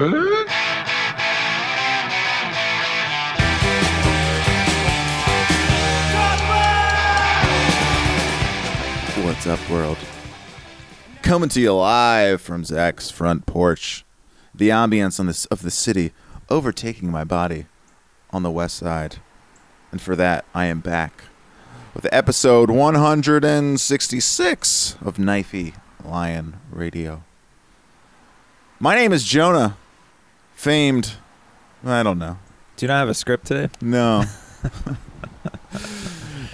What? What's up, world? Coming to you live from Zach's front porch. The ambience of the city overtaking my body on the west side. And for that, I am back with episode 166 of Knifey Lion Radio. My name is Jonah, famed, I don't know. Do you not have a script today? No.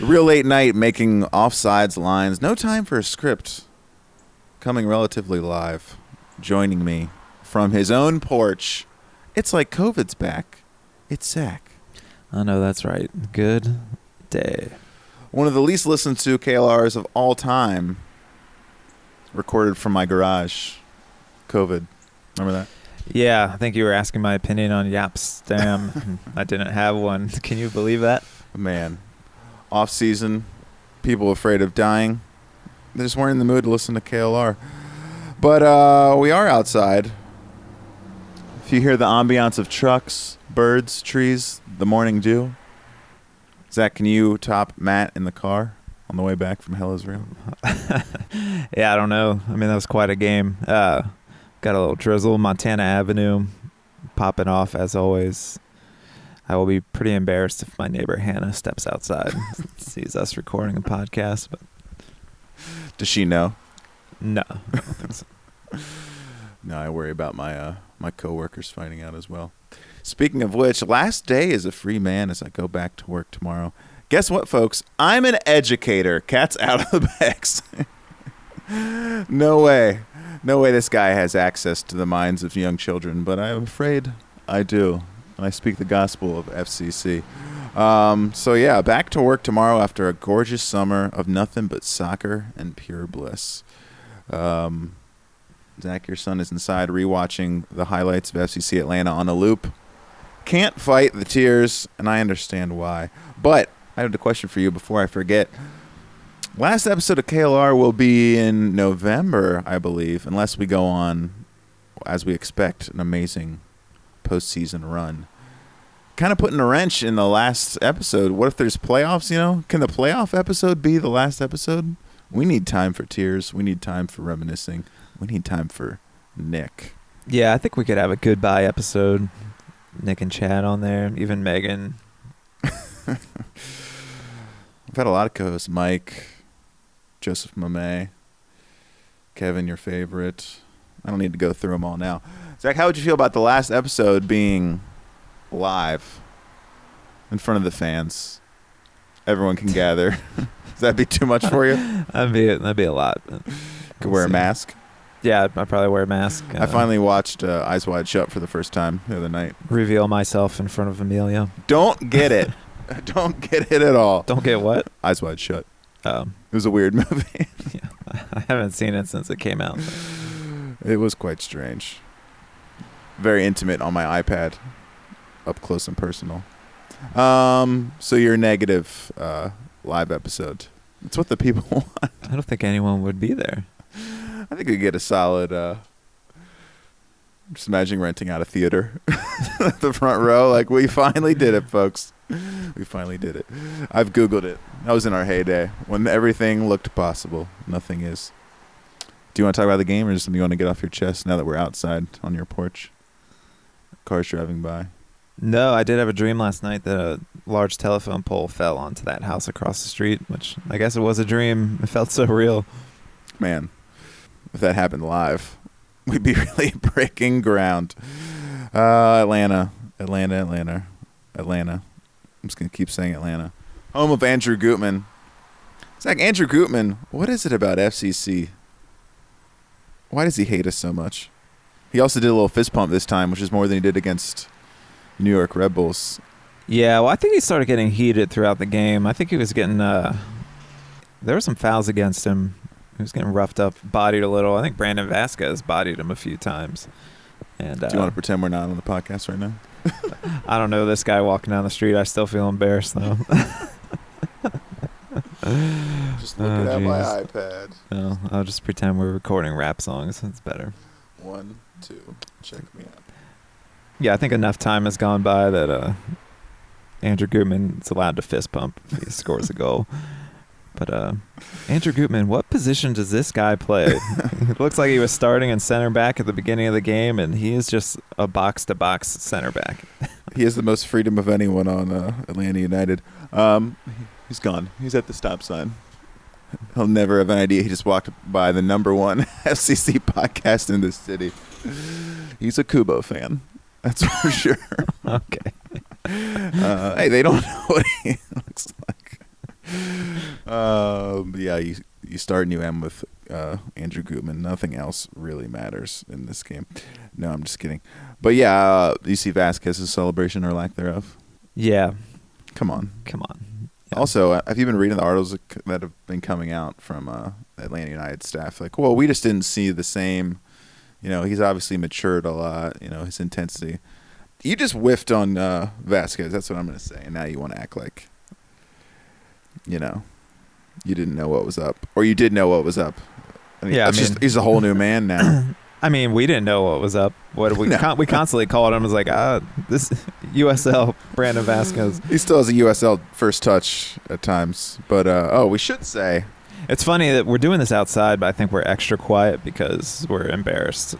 Real late night, making offsides lines. No time for a script. Coming relatively live. Joining me from his own porch. It's like COVID's back. It's Zach. I know, that's right. Good day. One of the least listened to KLRs of all time. Recorded from my garage. COVID. Remember that? Yeah, I think you were asking my opinion on Yapstam. I didn't have one. Can you believe that? Man. Off season, people afraid of dying. They just weren't in the mood to listen to KLR. But we are outside. If you hear the ambiance of trucks, birds, trees, the morning dew. Zach, can you top Matt in the car on the way back from Hell Is Real? Yeah, I don't know. I mean, that was quite a game. Got a little drizzle. Montana Avenue popping off as always. I will be pretty embarrassed if my neighbor Hannah steps outside and sees us recording a podcast. But does she know? No, I don't think so. No, I worry about my my coworkers finding out as well. Speaking of which, last day as a free man as I go back to work tomorrow. Guess what, folks? I'm an educator. Cat's out of the bags. No way. No way this guy has access to the minds of young children, but I'm afraid I do. And I speak the gospel of FCC. So yeah, back to work tomorrow after a gorgeous summer of nothing but soccer and pure bliss. Zach, your son is inside rewatching the highlights of FCC Atlanta on a loop. Can't fight the tears, and I understand why. But I have a question for you before I forget. Last episode of KLR will be in November, I believe, unless we go on, as we expect, an amazing postseason run. Kind of putting a wrench in the last episode. What if there's playoffs, you know? Can the playoff episode be the last episode? We need time for tears. We need time for reminiscing. We need time for Nick. Yeah, I think we could have a goodbye episode. Nick and Chad on there, even Megan. I've had a lot of co-hosts. Mike, Joseph Mamay, Kevin, your favorite. I don't need to go through them all now. Zach, how would you feel about the last episode being live in front of the fans? Everyone can gather. Does that be too much for you? That'd be a lot. Could wear a mask. Yeah, I'd probably wear a mask. I finally watched Eyes Wide Shut for the first time the other night. Reveal myself in front of Amelia. Don't get it. Don't get it at all. Don't get what? Eyes Wide Shut. It was a weird movie. Yeah, I haven't seen it since it came out. It was quite strange. Very intimate on my iPad. Up close and personal. So your negative live episode. That's what the people want. I don't think anyone would be there. I think we get a solid, I'm just imagining renting out a theater at the front row. Like, we finally did it, folks. We finally did it. I've Googled it. That was in our heyday when everything looked possible. Nothing is. Do you want to talk about the game or just something you want to get off your chest now that we're outside on your porch? Cars driving by. No, I did have a dream last night that a large telephone pole fell onto that house across the street, which I guess it was a dream. It felt so real. Man. If that happened live, we'd be really breaking ground. Atlanta. I'm just going to keep saying Atlanta. Home of Andrew Gutman. Zach, Andrew Gutman, what is it about FCC? Why does he hate us so much? He also did a little fist pump this time, which is more than he did against New York Red Bulls. Yeah, well, I think he started getting heated throughout the game. I think he was getting there were some fouls against him. He was getting roughed up, bodied a little. I think Brandon Vasquez bodied him a few times. And do you want to pretend we're not on the podcast right now? I don't know this guy walking down the street. I still feel embarrassed, though. Just look at my iPad. No, I'll just pretend we're recording rap songs. That's better. One, two, check me out. Yeah, I think enough time has gone by that Andrew Gutmann's allowed to fist pump if he scores a goal. But Andrew Gutmann, what position does this guy play? It looks like he was starting in center back at the beginning of the game, and he is just a box-to-box center back. He has the most freedom of anyone on Atlanta United. He's gone. He's at the stop sign. He'll never have an idea. He just walked by the number one FCC podcast in this city. He's a Kubo fan. That's for sure. Okay. Hey, they don't know what he looks like. Yeah, you start and you end with Andrew Gutmann. Nothing else really matters in this game. No, I'm just kidding. But yeah, you see Vasquez's celebration or lack thereof. Yeah. Come on. Yeah. Also, have you been reading the articles that have been coming out from Atlanta United staff? Like, well, we just didn't see the same. You know, he's obviously matured a lot. You know, his intensity. You just whiffed on Vasquez. That's what I'm going to say. And now you want to act like, you know, you didn't know what was up, or you did know what was up. I mean, yeah, he's a whole new man now. I mean, we didn't know what was up. We constantly called him as like, this USL Brandon Vasquez. He still has a USL first touch at times, but we should say it's funny that we're doing this outside, but I think we're extra quiet because we're embarrassed.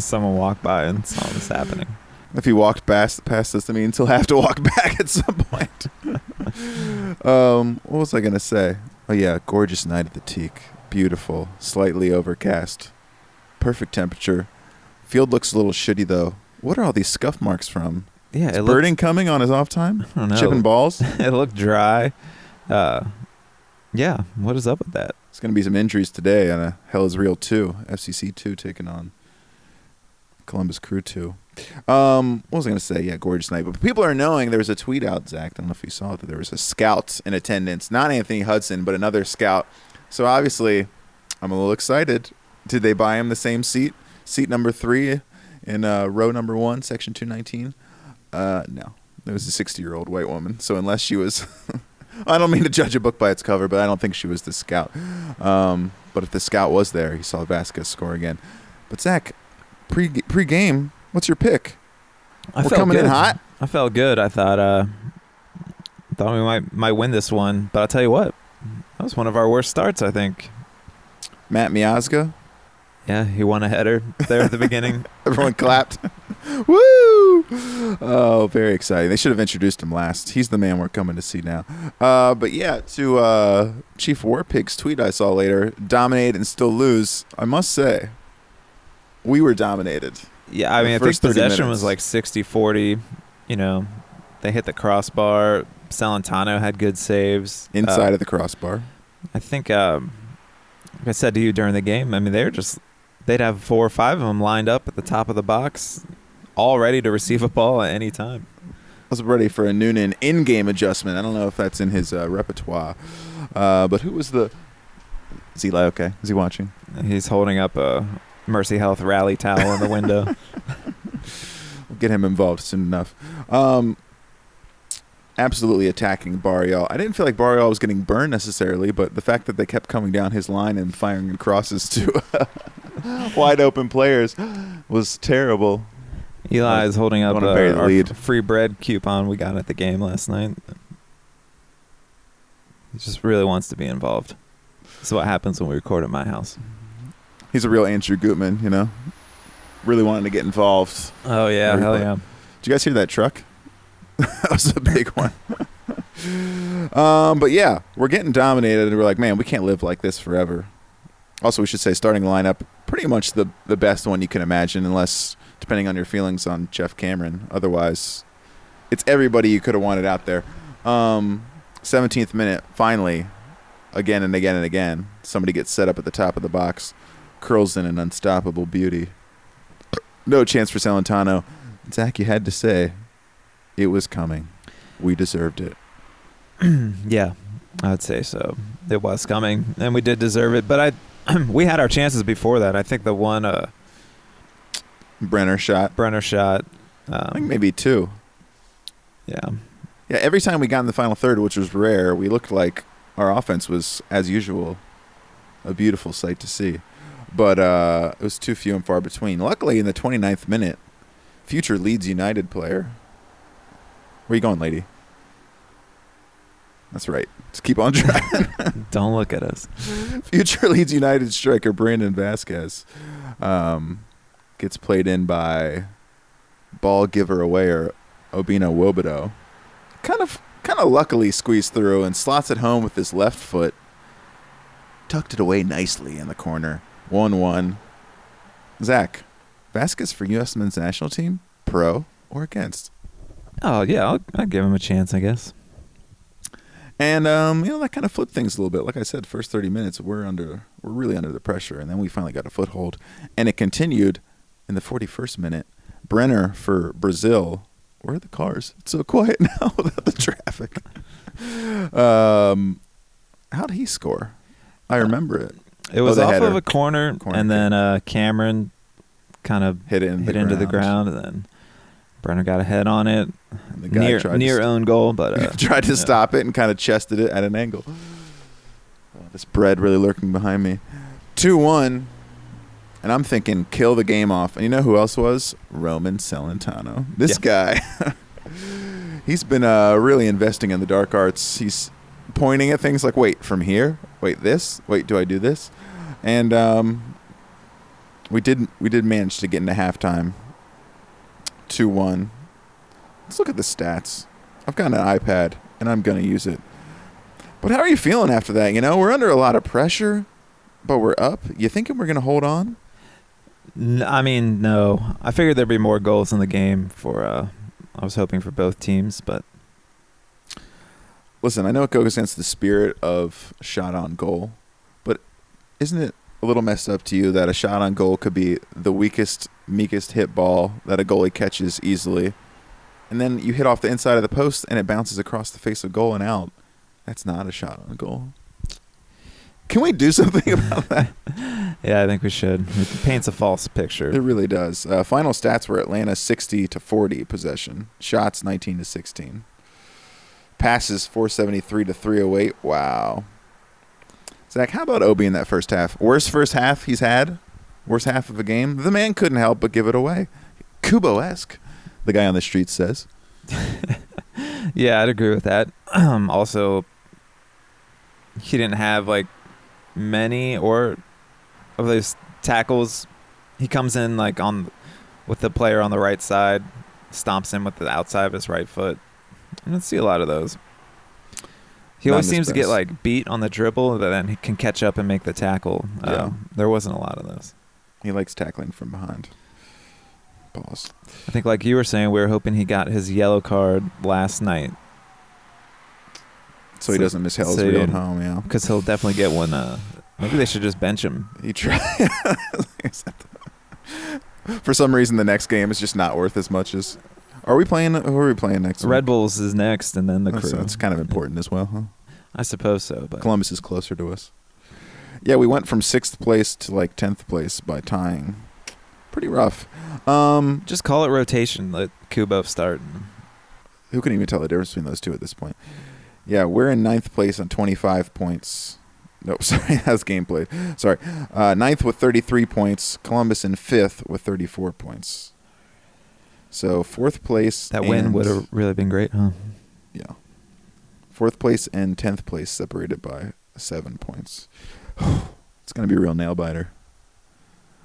Someone walked by and saw this happening. If he walked past us, I mean, he'll have to walk back at some point. What was I going to say? Oh, yeah, gorgeous night at the Teak. Beautiful. Slightly overcast. Perfect temperature. Field looks a little shitty, though. What are all these scuff marks from? Yeah, is Birding coming on his off time? I don't know. Chipping balls? It looked dry. Yeah, what is up with that? It's going to be some injuries today on a Hell is Real 2. FCC 2 taking on Columbus Crew 2. What was I going to say? Yeah, gorgeous night. But people are knowing. There was a tweet out, Zach. I don't know if you saw it. That there was a scout in attendance. Not Anthony Hudson, but another scout. So obviously, I'm a little excited. Did they buy him the same seat? Seat number 3 in row number 1, section 219? No. It was a 60-year-old white woman. So unless she was... I don't mean to judge a book by its cover, but I don't think she was the scout. But if the scout was there, he saw Vasquez score again. But Zach, pre-game... What's your pick? We're coming in hot. I felt good. I thought we might win this one, but I'll tell you what, that was one of our worst starts, I think. Matt Miazga? Yeah, he won a header there at the beginning. Everyone clapped. Woo! Oh, very exciting. They should have introduced him last. He's the man we're coming to see now. But yeah, to Chief Warpig's tweet I saw later, dominate and still lose, I must say, we were dominated. Yeah, I mean, I think possession was like 60-40. You know, they hit the crossbar. Salentano had good saves. Inside of the crossbar. I think, like I said to you during the game, I mean, they'd have 4 or 5 of them lined up at the top of the box, all ready to receive a ball at any time. I was ready for a Noonan in-game adjustment. I don't know if that's in his repertoire. But who was the... Is Eli okay? Is he watching? He's holding up a... Mercy Health rally towel in the window. We'll get him involved soon enough. Absolutely attacking Barrial. I didn't feel like Barrial was getting burned necessarily, but the fact that they kept coming down his line and firing crosses to wide open players was terrible. Eli is holding up our lead. Free bread coupon we got at the game last night. He just really wants to be involved. That's what happens when we record at my house. He's a real Andrew Gutmann, you know. Really wanting to get involved. Oh, yeah. Everybody. Hell yeah. Did you guys hear that truck? That was a big one. But, yeah, we're getting dominated. And we're like, man, we can't live like this forever. Also, we should say starting lineup, pretty much the best one you can imagine, unless depending on your feelings on Jeff Cameron. Otherwise, it's everybody you could have wanted out there. 17th minute, finally, again and again and again, somebody gets set up at the top of the box. Curls in an unstoppable beauty. No chance for Salentano. Zach, you had to say it was coming. We deserved it. Yeah, I would say so. It was coming, and we did deserve it. But we had our chances before that. I think the one Brenner shot. I think maybe 2. Yeah. Yeah, every time we got in the final third, which was rare, we looked like our offense was, as usual, a beautiful sight to see. But it was too few and far between. Luckily, in the 29th minute, Future Leeds United player. Where you going, lady? That's right. Just keep on driving. Don't look at us. Future Leeds United striker Brandon Vasquez gets played in by ball giver awayer Obina Wobodo. Kind of luckily squeezed through and slots it home with his left foot. Tucked it away nicely in the corner. 1-1. Zach, Vasquez for U.S. men's national team, pro or against? Oh, yeah, I'll give him a chance, I guess. And, that kind of flipped things a little bit. Like I said, first 30 minutes, we're really under the pressure, and then we finally got a foothold. And it continued in the 41st minute. Brenner for Brazil. Where are the cars? It's so quiet now without the traffic. How'd he score? I remember it. It was off header. Of a corner and then Cameron kind of hit it into the ground, and then Brenner got a head on it. And the guy near own goal, but tried to stop it and kind of chested it at an angle. Oh, this bread really lurking behind me. 2-1, and I'm thinking kill the game off. And you know who else was? Roman Celentano. This guy, he's been really investing in the dark arts. He's pointing at things like, wait, from here? Wait, this? Wait, do I do this? And we did manage to get into halftime. 2-1. Let's look at the stats. I've got an iPad, and I'm going to use it. But how are you feeling after that? You know, we're under a lot of pressure, but we're up. You thinking we're going to hold on? No. I figured there'd be more goals in the game I was hoping for both teams, but. Listen, I know it goes against the spirit of shot on goal, but isn't it a little messed up to you that a shot on goal could be the weakest, meekest hit ball that a goalie catches easily, and then you hit off the inside of the post and it bounces across the face of goal and out? That's not a shot on goal. Can we do something about that? Yeah, I think we should. It paints a false picture. It really does. Final stats were Atlanta 60-40 possession. Shots 19-16. Passes 473-308. Wow. Zach, how about Obi in that first half? Worst first half he's had? Worst half of a game? The man couldn't help but give it away. Kubo-esque, the guy on the street says. Yeah, I'd agree with that. Also, he didn't have, many or of those tackles. He comes in, with the player on the right side, stomps him with the outside of his right foot. I don't see a lot of those. He always seems to get beat on the dribble, but then he can catch up and make the tackle. There wasn't a lot of those. He likes tackling from behind. Balls. I think you were saying, we were hoping he got his yellow card last night. So he doesn't miss Hell's Real Home, yeah. Because he'll definitely get one. Maybe they should just bench him. He tried. For some reason, the next game is just not worth as much as... Who are we playing next? Red Bulls is next, and then the Crew. So it's kind of important as well, huh? I suppose so. But Columbus is closer to us. Yeah, we went from 6th place to 10th place by tying. Pretty rough. Just call it rotation. Let Kubo start. Who can even tell the difference between those two at this point? Yeah, we're in 9th place on 25 points. Nope, sorry, that's game played. Sorry. 9th with 33 points. Columbus in 5th with 34 points. So 4th place. That win would have really been great, huh? Yeah. 4th place and 10th place separated by 7 points. It's going to be a real nail-biter.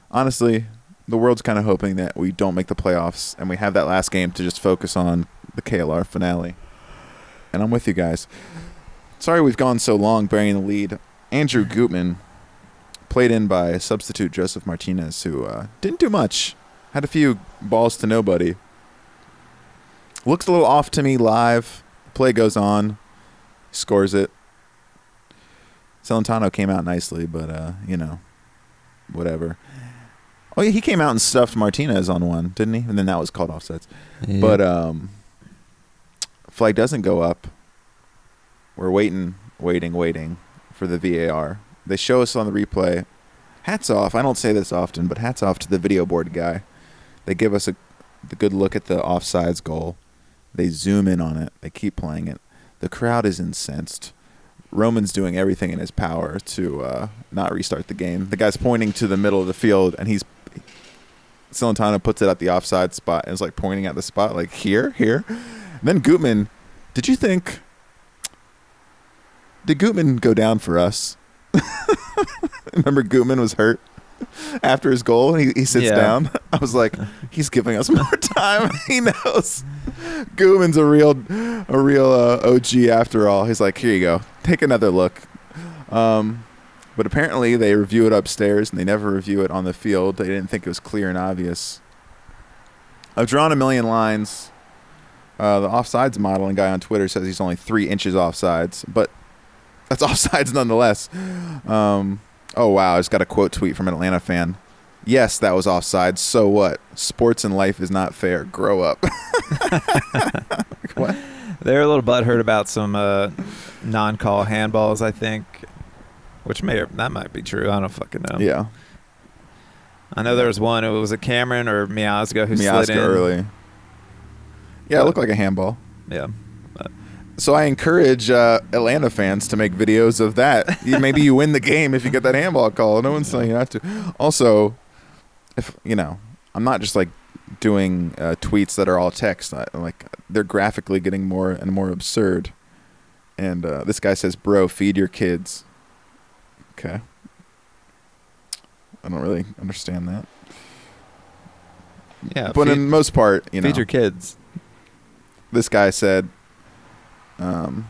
Honestly, the world's kind of hoping that we don't make the playoffs and we have that last game to just focus on the KLR finale. And I'm with you guys. Sorry we've gone so long burying the lead. Andrew Gutman, played in by substitute Joseph Martinez, who didn't do much. Had a few balls to nobody. Looks a little off to me live. Play goes on. Scores it. Celentano came out nicely, but, whatever. Oh, yeah, he came out and stuffed Martinez on one, didn't he? And then that was called offsides. Yeah. But flag doesn't go up. We're waiting for the VAR. They show us on the replay. Hats off. I don't say this often, but hats off to the video board guy. They give us the good look at the offsides goal. They zoom in on it. They keep playing it. The crowd is incensed. Roman's doing everything in his power to not restart the game. The guy's pointing to the middle of the field, and he's Santana puts it at the offside spot and is like pointing at the spot, like here. And then Gutman, did Gutman go down for us? Remember Gutman was hurt after his goal. He sits down. I was like, he's giving us more time. He knows Gutman's a real OG after all. He's like, here you go. Take another look. But apparently they review it upstairs and they never review it on the field. They didn't think it was clear and obvious. I've drawn a million lines. The offsides modeling guy on Twitter says he's only 3 inches offsides, but that's offsides nonetheless. Oh, wow. I just got a quote tweet from an Atlanta fan. Yes, that was offsides. So what? Sports and life is not fair. Grow up. What? They were a little butthurt about some non-call handballs, I think. Which that might be true. I don't fucking know. Yeah. I know there was one. It was a Cameron or Miazga who slid in. Miazga early. Yeah, it looked like a handball. Yeah. So I encourage Atlanta fans to make videos of that. Maybe you win the game if you get that handball call. No one's saying you have to. Also, if you know, I'm not just like doing tweets that are all text. They're graphically getting more and more absurd. And this guy says, bro, feed your kids. Okay. I don't really understand that. Yeah. But in most part, you know. Feed your kids. This guy said, what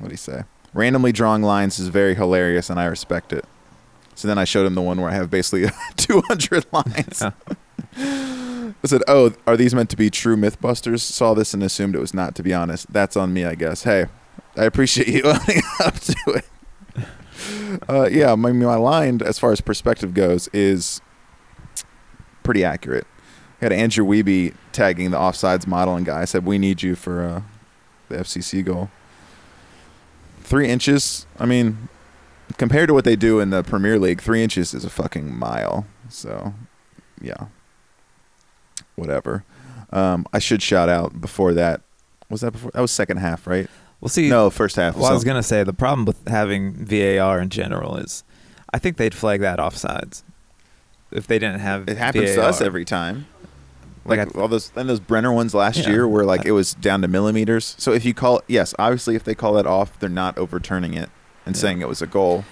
did he say? Randomly drawing lines is very hilarious and I respect it. So then I showed him the one where I have basically 200 lines. I said, oh, are these meant to be true Mythbusters? Saw this and assumed it was not, to be honest. That's on me, I guess. Hey, I appreciate you owning up to it. Yeah, my line as far as perspective goes is pretty accurate. I had Andrew Wiebe tagging the offsides modeling guy. I said, we need you for the FCC goal. 3 inches, I mean, compared to what they do in the Premier League, 3 inches is a fucking mile. So, yeah, whatever. I should shout out before that. Was that before? That was second half, right? Well, see, no, first half. Well, so. I was going to say the problem with having VAR in general is I think they'd flag that offsides if they didn't have VAR. It happens VAR. To us every time. Like all those Brenner ones last year where like it was down to millimeters. So if you call – yes, obviously if they call that off, they're not overturning it and saying it was a goal.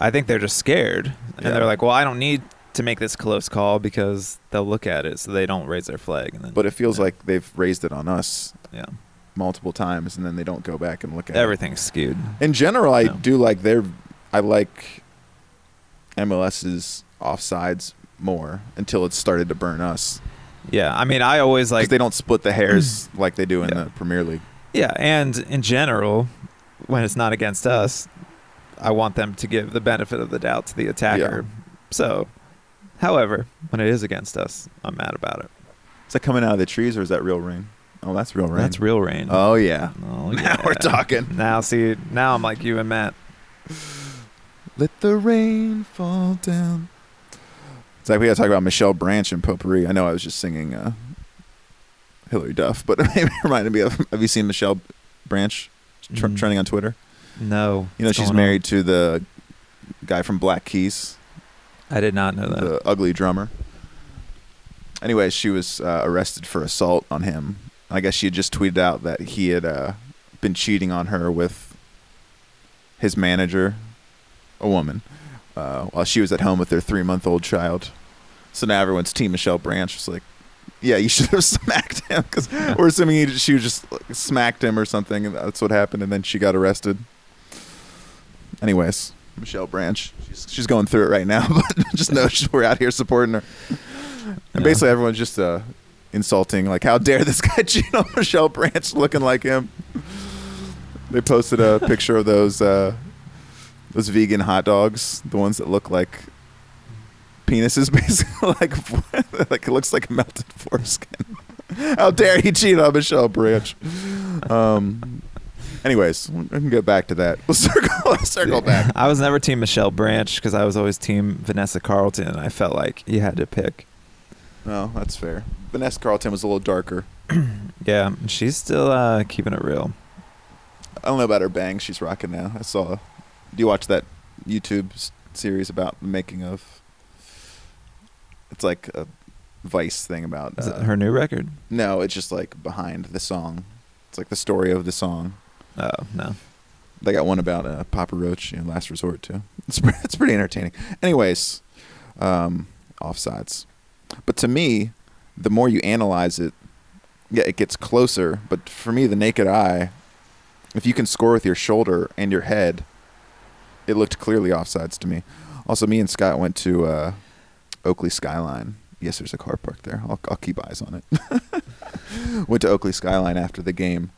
I think they're just scared. And they're like, well, I don't need to make this close call because they'll look at it so they don't raise their flag. And then, but it feels like they've raised it on us. Yeah. Multiple times and then they don't go back and look at everything's skewed in general. I do like I like MLS's offsides more until it started to burn us. I mean, I always like they don't split the hairs like they do in the Premier League, and in general when it's not against us, I want them to give the benefit of the doubt to the attacker. So however, when it is against us, I'm mad about it. Is that coming out of the trees or is that real rain? Oh, that's real rain. That's real rain. Oh, yeah. Oh, yeah. Now we're talking. Now, see, now I'm like you and Matt. Let the rain fall down. It's like we got to talk about Michelle Branch and Potpourri. I know I was just singing Hillary Duff, but it reminded me of, have you seen Michelle Branch trending on Twitter? No. You know, she's married to the guy from Black Keys. I did not know that. The ugly drummer. Anyway, she was arrested for assault on him. I guess she had just tweeted out that he had been cheating on her with his manager, a woman, while she was at home with their 3-month-old child. So now everyone's Team Michelle Branch. It's like, yeah, you should have smacked him because we're assuming she just like, smacked him or something, and that's what happened. And then she got arrested. Anyways, Michelle Branch, she's going through it right now, but just know we're out here supporting her. And basically everyone's just insulting, like, how dare this guy cheat on Michelle Branch looking like him. They posted a picture of those vegan hot dogs, the ones that look like penises, basically. like it looks like a melted foreskin. How dare he cheat on Michelle Branch. Anyways, we can get back to that. We'll circle back. I was never Team Michelle Branch because I was always Team Vanessa Carlton, and I felt like you had to pick. No, that's fair. Vanessa Carlton was a little darker. Yeah, she's still keeping it real. I don't know about her bangs she's rocking now. I saw. Do you watch that YouTube series about the making of? It's like a Vice thing about is it her new record? No, it's just like behind the song. It's like the story of the song. Oh, no. They got one about Papa Roach and Last Resort, too. It's pretty entertaining. Anyways, offsides. But to me, the more you analyze it, yeah, it gets closer. But for me, the naked eye, if you can score with your shoulder and your head, it looked clearly offsides to me. Also, me and Scott went to Oakley Skyline. Yes, there's a car park there. I'll keep eyes on it. Went to Oakley Skyline after the game,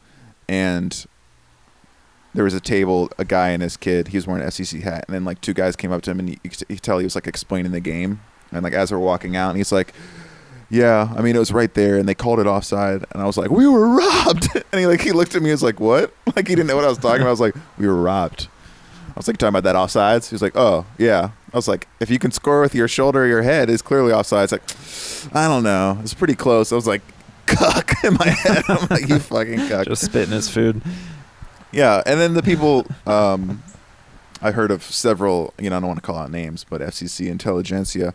and there was a table, a guy and his kid. He was wearing an FCC hat, and then like two guys came up to him, and you could tell he was like explaining the game. And like as we're walking out, and he's like, "Yeah, I mean it was right there," and they called it offside. And I was like, "We were robbed!" And he looked at me, and was like, "What?" Like he didn't know what I was talking about. I was like, "We were robbed." I was like, "Talking about that offsides?" He was like, "Oh yeah." I was like, if you can score with your shoulder or your head, it's clearly offside. It's like, I don't know. It's pretty close. I was like, cuck in my head. I'm like, you fucking cuck. Just spitting his food. Yeah. And then the people, I heard of several, I don't want to call out names, but FCC intelligentsia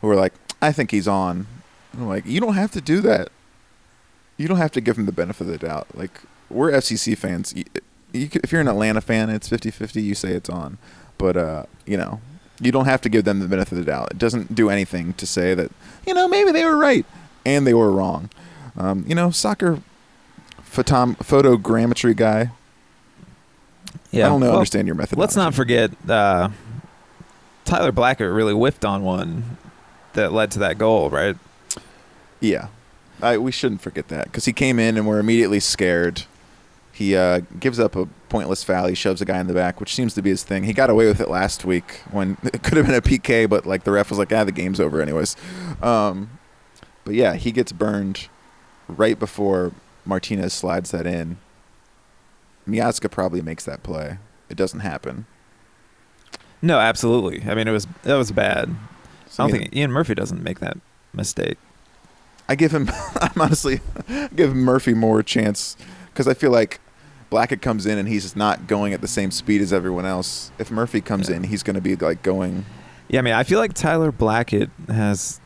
who were like, I think he's on. And I'm like, you don't have to do that. You don't have to give him the benefit of the doubt. Like, we're FCC fans. If you're an Atlanta fan, it's 50-50. You say it's on. But, you don't have to give them the benefit of the doubt. It doesn't do anything to say that, maybe they were right and they were wrong. Soccer photogrammetry guy. Yeah, I don't understand your methodology. Let's not forget Tyler Blackett really whiffed on one that led to that goal, right? Yeah. We shouldn't forget that because he came in and we're immediately scared. He gives up a pointless foul. He shoves a guy in the back, which seems to be his thing. He got away with it last week when it could have been a PK, but like the ref was like, the game's over anyways. But yeah, he gets burned right before Martinez slides that in. Miazga probably makes that play. It doesn't happen. No, absolutely. I mean, that was bad. So, I think Ian Murphy doesn't make that mistake. I give Murphy more chance because I feel like Blackett comes in and he's not going at the same speed as everyone else. If Murphy comes in, he's going to be like going. Yeah, I mean, I feel like Tyler Blackett has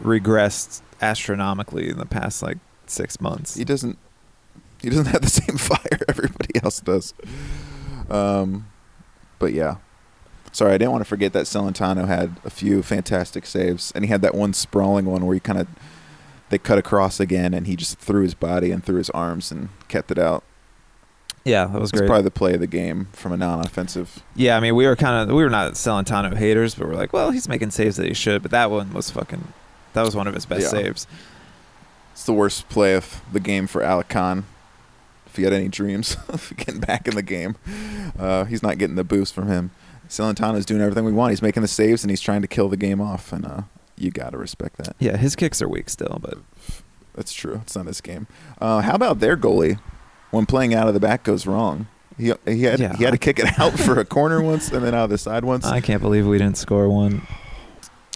regressed astronomically in the past like 6 months. He doesn't have the same fire everybody else does. But yeah, sorry, I didn't want to forget that Celentano had a few fantastic saves, and he had that one sprawling one where he kind of. They cut across again, and he just threw his body and threw his arms and kept it out. Yeah, that was great. It's probably the play of the game from a non-offensive. Yeah, I mean, we were not Celentano haters, but we're like, well, he's making saves that he should. But that one was that was one of his best saves. It's the worst play of the game for Alec Khan. If he had any dreams of getting back in the game, he's not getting the boost from him. Celentano's doing everything we want. He's making the saves, and he's trying to kill the game off, and you got to respect that. Yeah, his kicks are weak still, but that's true. It's not his game. How about their goalie when playing out of the back goes wrong? He had to kick it out for a corner once and then out of the side once. I can't believe we didn't score one.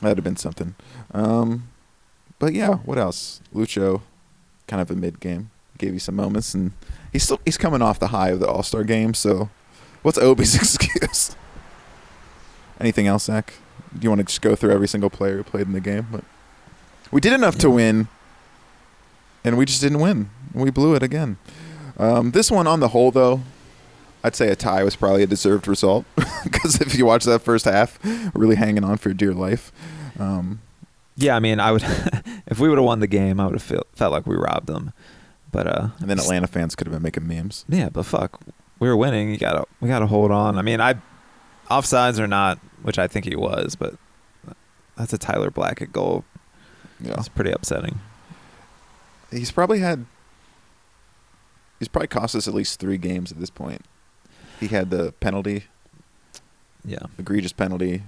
That would have been something. But yeah, what else? Lucho, kind of a mid-game, gave you some moments, and he's coming off the high of the All-Star game, so what's Obi's excuse? Anything else, Zach? Do you want to just go through every single player who played in the game? But we did enough to win, and we just didn't win. We blew it again. This one, on the whole, though, I'd say a tie was probably a deserved result because if you watch that first half, really hanging on for dear life. Yeah, I mean, I would if we would have won the game, I would have felt like we robbed them. But and then Atlanta fans could have been making memes. Yeah, but fuck, we were winning. We gotta hold on. I mean, offsides or not, which I think he was, but that's a Tyler Blackett goal. Yeah, it's pretty upsetting. He's probably cost us at least 3 games at this point. He had the penalty, egregious penalty.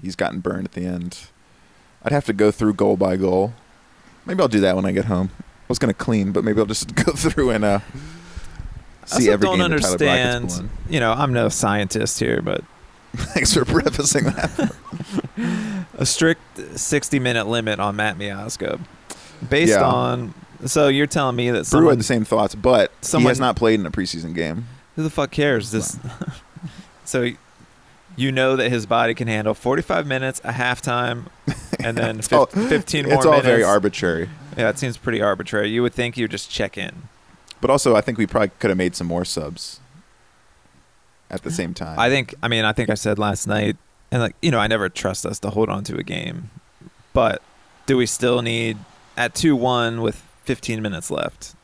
He's gotten burned at the end. I'd have to go through goal by goal. Maybe I'll do that when I get home. I was gonna clean, but maybe I'll just go through and see every game that Tyler Blackett's won. I'm no scientist here, but. Thanks for prefacing that. A strict 60-minute limit on Matt Miazga. So you're telling me that Brew had the same thoughts, but someone has not played in a preseason game. Who the fuck cares? So that his body can handle 45 minutes, a halftime, and then 15 more minutes. It's all very arbitrary. Yeah, it seems pretty arbitrary. You would think you just check in. But also, I think we probably could have made some more subs at the same time. I think I said last night, and I never trust us to hold on to a game. But do we still need, at 2-1 with 15 minutes left,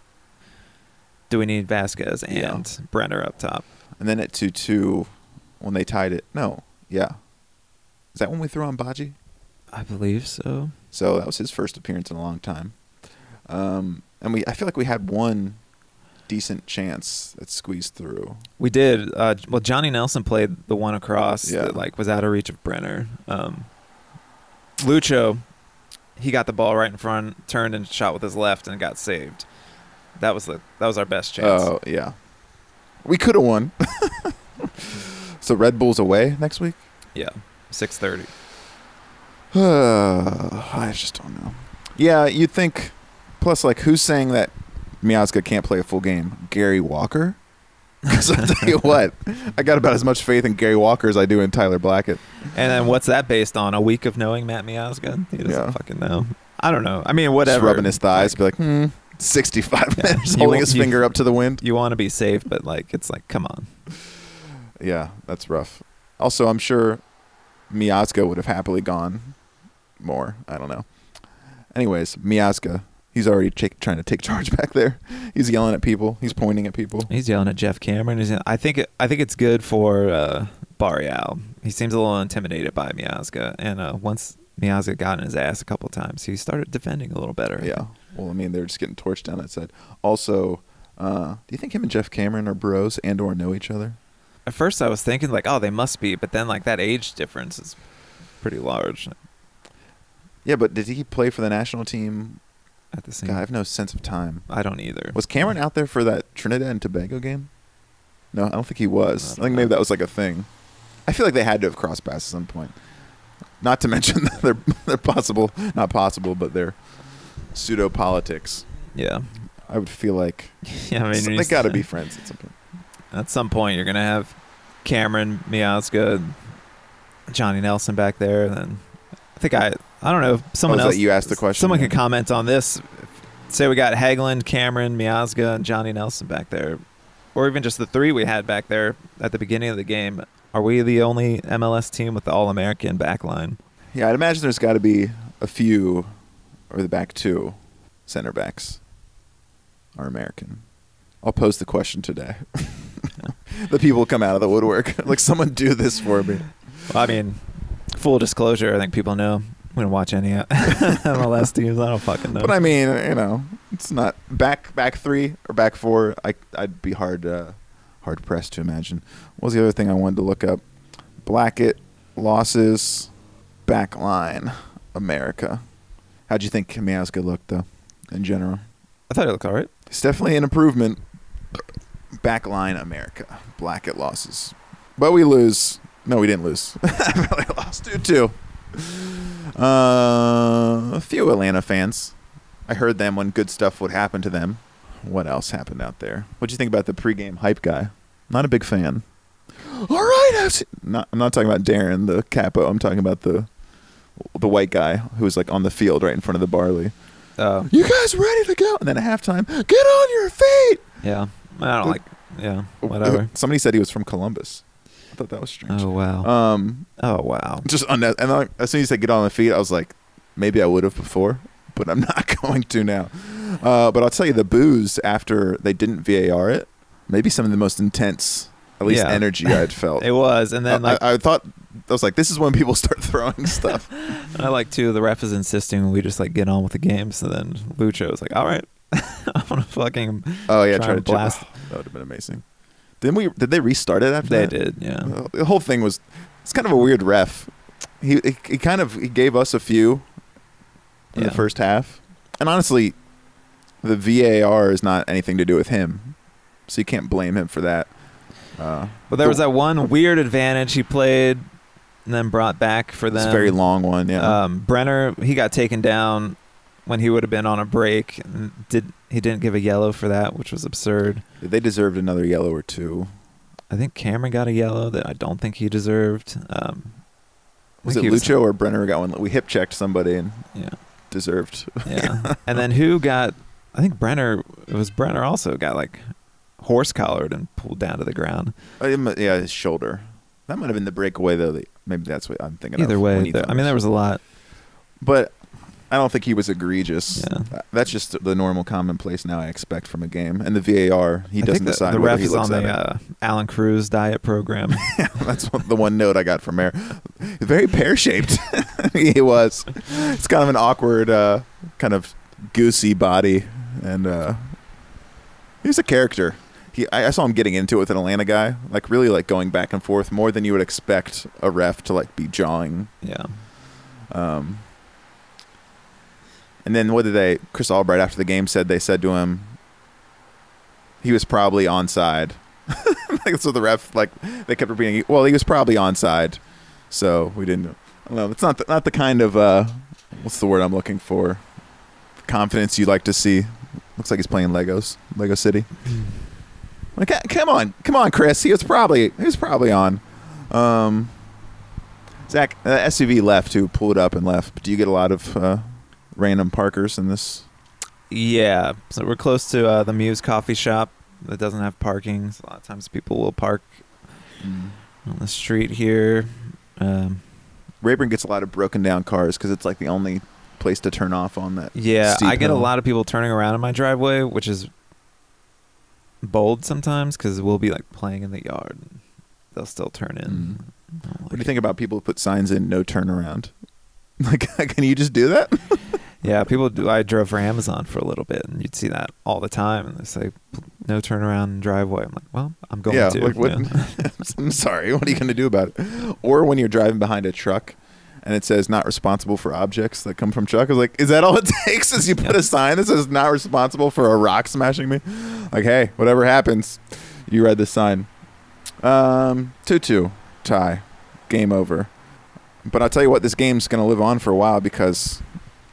do we need Vasquez and Brenner up top? And then at 2-2, when they tied it, is that when we threw on Baji? I believe so. So that was his first appearance in a long time. And I feel like we had one decent chance that squeezed through. We did. Johnny Nelson played the one across that was out of reach of Brenner. Lucho, he got the ball right in front, turned and shot with his left and got saved. That was our best chance. Oh, yeah. We could have won. So Red Bulls away next week? Yeah, 6:30. I just don't know. Yeah, you'd think. Plus, who's saying that Miazga can't play a full game? Gary Walker? So I'll tell you what, I got about as much faith in Gary Walker as I do in Tyler Blackett. And then what's that based on? A week of knowing Matt Miazga? He doesn't fucking know. I don't know. I mean, whatever. Just rubbing his thighs, 65 minutes, holding his finger up to the wind. You want to be safe, but come on. Yeah, that's rough. Also, I'm sure Miazga would have happily gone more. I don't know. Anyways, Miazga. He's already trying to take charge back there. He's yelling at people. He's pointing at people. He's yelling at Jeff Cameron. I think it's good for Barrial. He seems a little intimidated by Miazga. And once Miazga got in his ass a couple times, he started defending a little better. Yeah. Well, they're just getting torched down that side. Also, do you think him and Jeff Cameron are bros and or know each other? At first I was thinking, they must be. But then, that age difference is pretty large. Yeah, but did he play for the national team? At the same time. I have no sense of time. I don't either. Was Cameron out there for that Trinidad and Tobago game? No, I don't think he was. I think maybe that was a thing. I feel like they had to have crossed paths at some point. Not to mention that they're possible, not possible, but they're pseudo politics. Yeah. I would feel like they got to be friends at some point. At some point, you're going to have Cameron, Miazga, Johnny Nelson back there, and then I don't know if someone else. You asked the question. Someone can comment on this. Say we got Hagelin, Cameron, Miazga, and Johnny Nelson back there, or even just the three we had back there at the beginning of the game. Are we the only MLS team with the All-American back line? Yeah, I'd imagine there's got to be a few, or the back two center backs are American. I'll pose the question today. The people come out of the woodwork. Someone do this for me. Well, full disclosure, I think people know. We don't watch any MLS teams. I don't fucking know. But it's not back three or back four. I'd be hard pressed to imagine. What was the other thing I wanted to look up? Blackett, losses, back line, America. How'd you think Miazga looked, though, in general? I thought it looked all right. It's definitely an improvement. Back line, America. Blackett, losses. But we lose. No, we didn't lose. I really lost 2-2. A few Atlanta fans. I heard them when good stuff would happen to them. What else happened out there? What'd you think about the pregame hype guy? Not a big fan. All right, I'm not talking about Darren, the capo. I'm talking about the white guy who was on the field right in front of the Barley. Oh. You guys ready to go? And then at halftime, get on your feet. Yeah, whatever. Somebody said he was from Columbus. I thought that was strange. Oh, wow. Just and as soon as I get on the feet, I was like, maybe I would have before, but I'm not going to now. But I'll tell you, the boos after they didn't VAR it, maybe some of the most intense, at least energy I'd felt. It was. And then I thought, I was like, this is when people start throwing stuff. And I too, the ref is insisting we just get on with the game. So then Lucho was like, all right, I'm going to fucking try to blast. That would have been amazing. Did they restart it after that? They did, yeah. The whole thing was, it's kind of a weird ref. He gave us a few in the first half. And honestly, the VAR is not anything to do with him. So you can't blame him for that. But there was that one weird advantage he played and then brought back for them. It's a very long one, yeah. Brenner, he got taken down when he would have been on a break. And He didn't give a yellow for that, which was absurd. They deserved another yellow or two. I think Cameron got a yellow that I don't think he deserved. Was it Lucho or Brenner got one? We hip checked somebody and deserved. Yeah. And then who got, I think Brenner also got like horse collared and pulled down to the ground. Yeah, his shoulder. That might have been the breakaway though. Maybe that's what I'm thinking of. Either way, I mean, there was a lot. But I don't think he was egregious. Yeah. That's just the normal commonplace now I expect from a game. And the VAR, he doesn't decide whether he looks at it. The ref is on the Alan Cruz diet program. Yeah, that's the one note I got from Mayor. Very pear-shaped. He was. It's kind of an awkward, kind of goosey body. And he was a character. I saw him getting into it with an Atlanta guy. Like, really, like, going back and forth more than you would expect a ref to, like, be jawing. Yeah. And then Chris Albright after the game said to him, he was probably onside. That's what the ref, like, they kept repeating, well, he was probably onside. So we didn't, I don't know. It's not the kind of, what's the word I'm looking for? Confidence you'd like to see. Looks like he's playing Legos, Lego City. Like, come on, Chris. He was probably on. Zach, the SUV left who pulled up and left. But do you get a lot of, random parkers in this? Yeah, so we're close to the Muse coffee shop that doesn't have parking, so a lot of times people will park on the street here. Rayburn gets a lot of broken down cars because it's like the only place to turn off on that steep I get hill. A lot of people turning around in my driveway, which is bold sometimes because we'll be like playing in the yard and they'll still turn in. What do you think about people who put signs in no turnaround? Like, can you just do that? Yeah, people do. I drove for Amazon for a little bit, and you'd see that all the time. And they say, no turnaround driveway. I'm like, well, I'm going to. Like, I'm sorry. What are you going to do about it? Or when you're driving behind a truck, and it says not responsible for objects that come from truck. I was like, is that all it takes is you put a sign that says not responsible for a rock smashing me? Like, hey, whatever happens, you read this sign. 2-2 tie. Game over. But I'll tell you what, this game's going to live on for a while because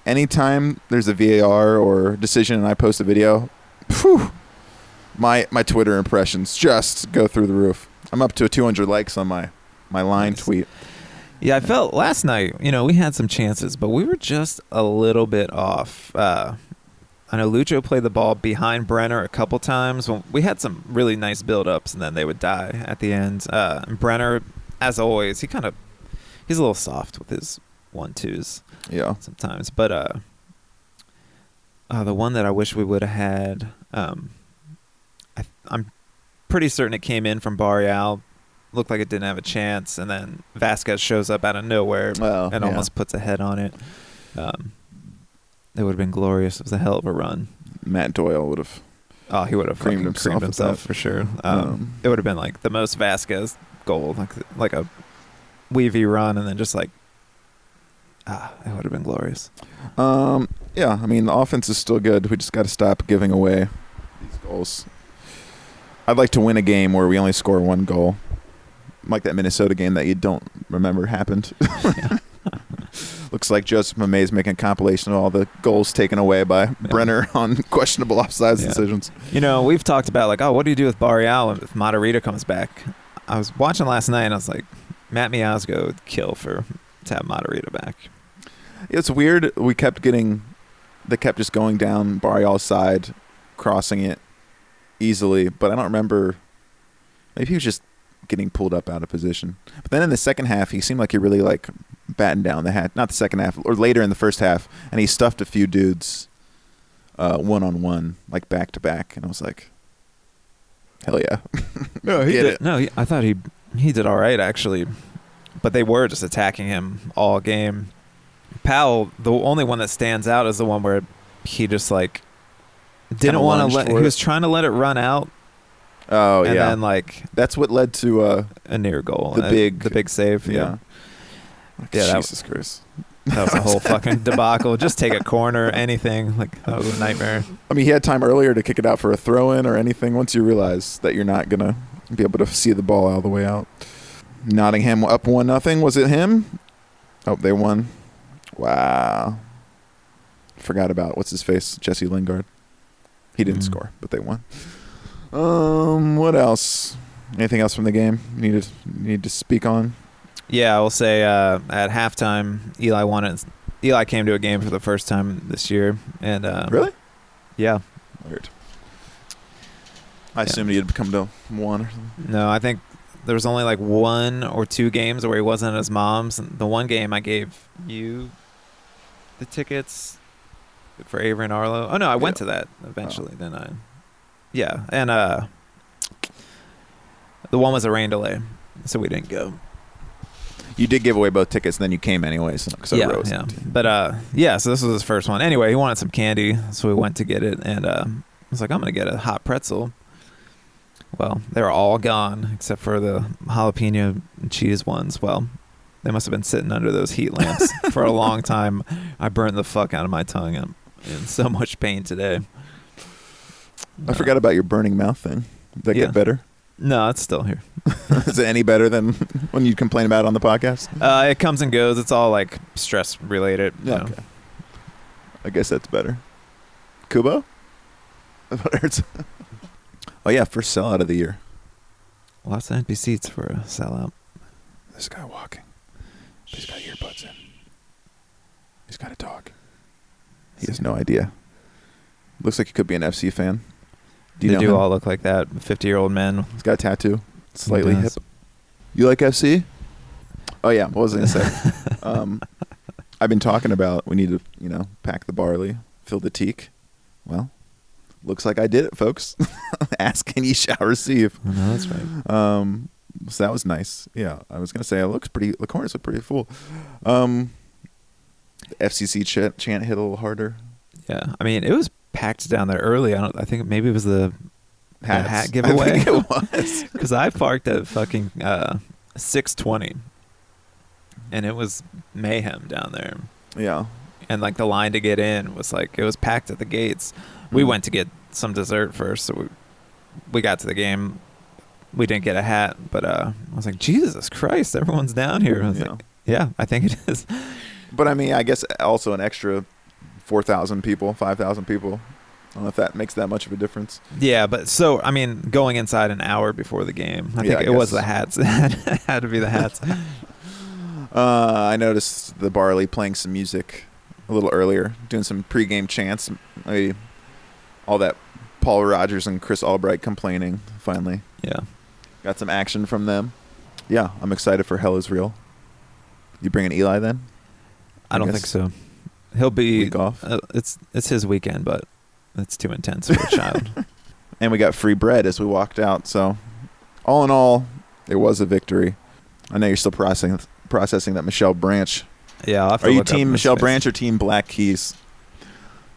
anytime there's a VAR or decision and I post a video, whew, my Twitter impressions just go through the roof. I'm up to 200 likes on my line tweet. Yeah, I felt last night, we had some chances, but we were just a little bit off. I know Lucho played the ball behind Brenner a couple times. When we had some really nice build-ups, and then they would die at the end. And Brenner, as always, he's a little soft with his 1-2s. Yeah. Sometimes. But the one that I wish we would have had, I'm pretty certain it came in from Barreal. Looked like it didn't have a chance. And then Vasquez shows up out of nowhere and almost puts a head on it. It would have been glorious. It was a hell of a run. Matt Doyle would have. Oh, he would have creamed himself for sure. It would have been like the most Vasquez goal, like a Weavy run, and then just like it would have been glorious. I mean, the offense is still good. We just got to stop giving away these goals. I'd like to win a game where we only score one goal, like that Minnesota game that you don't remember happened. Looks like Joseph Mamay's making a compilation of all the goals taken away by Brenner on questionable offsides decisions. We've talked about like, oh, what do you do with Barreal if Matarrita comes back? I was watching last night and I was like, Matt Miazga would kill to have Matarrita back. It's weird. They kept just going down Barreal's side, crossing it easily. But I don't remember. Maybe he was just getting pulled up out of position. But then in the second half, he seemed like he really like battened down the hat. Not the second half, or later in the first half, and he stuffed a few dudes one on one, like back to back. And I was like, hell yeah! No, he did it. No, I thought he. He did all right, actually. But they were just attacking him all game. Powell, the only one that stands out is the one where he just, like, didn't want to let... He was trying to let it run out. Oh, and yeah. And then, like... That's what led to... a near goal. The big save. Yeah. Yeah, Jesus Christ. That was a whole fucking debacle. Just take a corner, anything. Like, that was a nightmare. I mean, he had time earlier to kick it out for a throw-in or anything. Once you realize that you're not going to... be able to see the ball all the way out. Nottingham up 1-0. Was it him? Oh, they won. Wow. Forgot about what's his face? Jesse Lingard. He didn't score, but they won. What else? Anything else from the game you need to speak on? Yeah, I will say at halftime, Eli came to a game for the first time this year, and really, yeah, weird. I assumed he had come to one or something. No, I think there was only like one or two games where he wasn't at his mom's. And the one game I gave you the tickets for Avery and Arlo. Oh no, I went to that eventually. Oh. Then and the one was a rain delay, so we didn't go. You did give away both tickets, and then you came anyways. So this was his first one. Anyway, he wanted some candy, so we went to get it, and I was like, I'm going to get a hot pretzel. Well, they're all gone, except for the jalapeno cheese ones. Well, they must have been sitting under those heat lamps for a long time. I burned the fuck out of my tongue. I'm in so much pain today. I forgot about your burning mouth thing. Did that get better? No, it's still here. Is it any better than when you complain about it on the podcast? It comes and goes. It's all like stress related. Yeah, okay. I guess that's better. Kubo? Oh yeah, first sellout of the year. Lots of empty seats for a sellout. This guy walking. He's got earbuds in. He's got a dog. He has no idea. Looks like he could be an FC fan. They all look like that. 50-year-old men. He's got a tattoo. Slightly hip. You like FC? Oh yeah. What was I going to say? I've been talking about we need to pack the barley, fill the teak. Well, looks like I did it, folks. Ask and ye shall receive. No, that's right. So that was nice. Yeah, I was going to say the corners look pretty full. The FCC chant hit a little harder. Yeah, I mean it was packed down there early. I think maybe it was the hat giveaway. I think it was because I parked at fucking 6:20, and it was mayhem down there. Yeah, and like the line to get in was it was packed at the gates. We went to get some dessert first, so we got to the game. We didn't get a hat, but I was like, Jesus Christ, everyone's down here. I was like, yeah, I think it is. But I mean, I guess also an extra 4,000 people, 5,000 people. I don't know if that makes that much of a difference. Yeah, but so, I mean, going inside an hour before the game, I think it was the hats. It had to be the hats. I noticed the Barley playing some music a little earlier, doing some pregame chants. All that Paul Rogers and Chris Albright complaining, finally. Yeah. Got some action from them. Yeah, I'm excited for Hell is Real. You bringing Eli then? I don't think so. He'll be... Week off? It's his weekend, but it's too intense for a child. And we got free bread as we walked out, so all in all, it was a victory. I know you're still processing that Michelle Branch. Yeah, I'll have to look up. Are you team Michelle Branch or team Black Keys?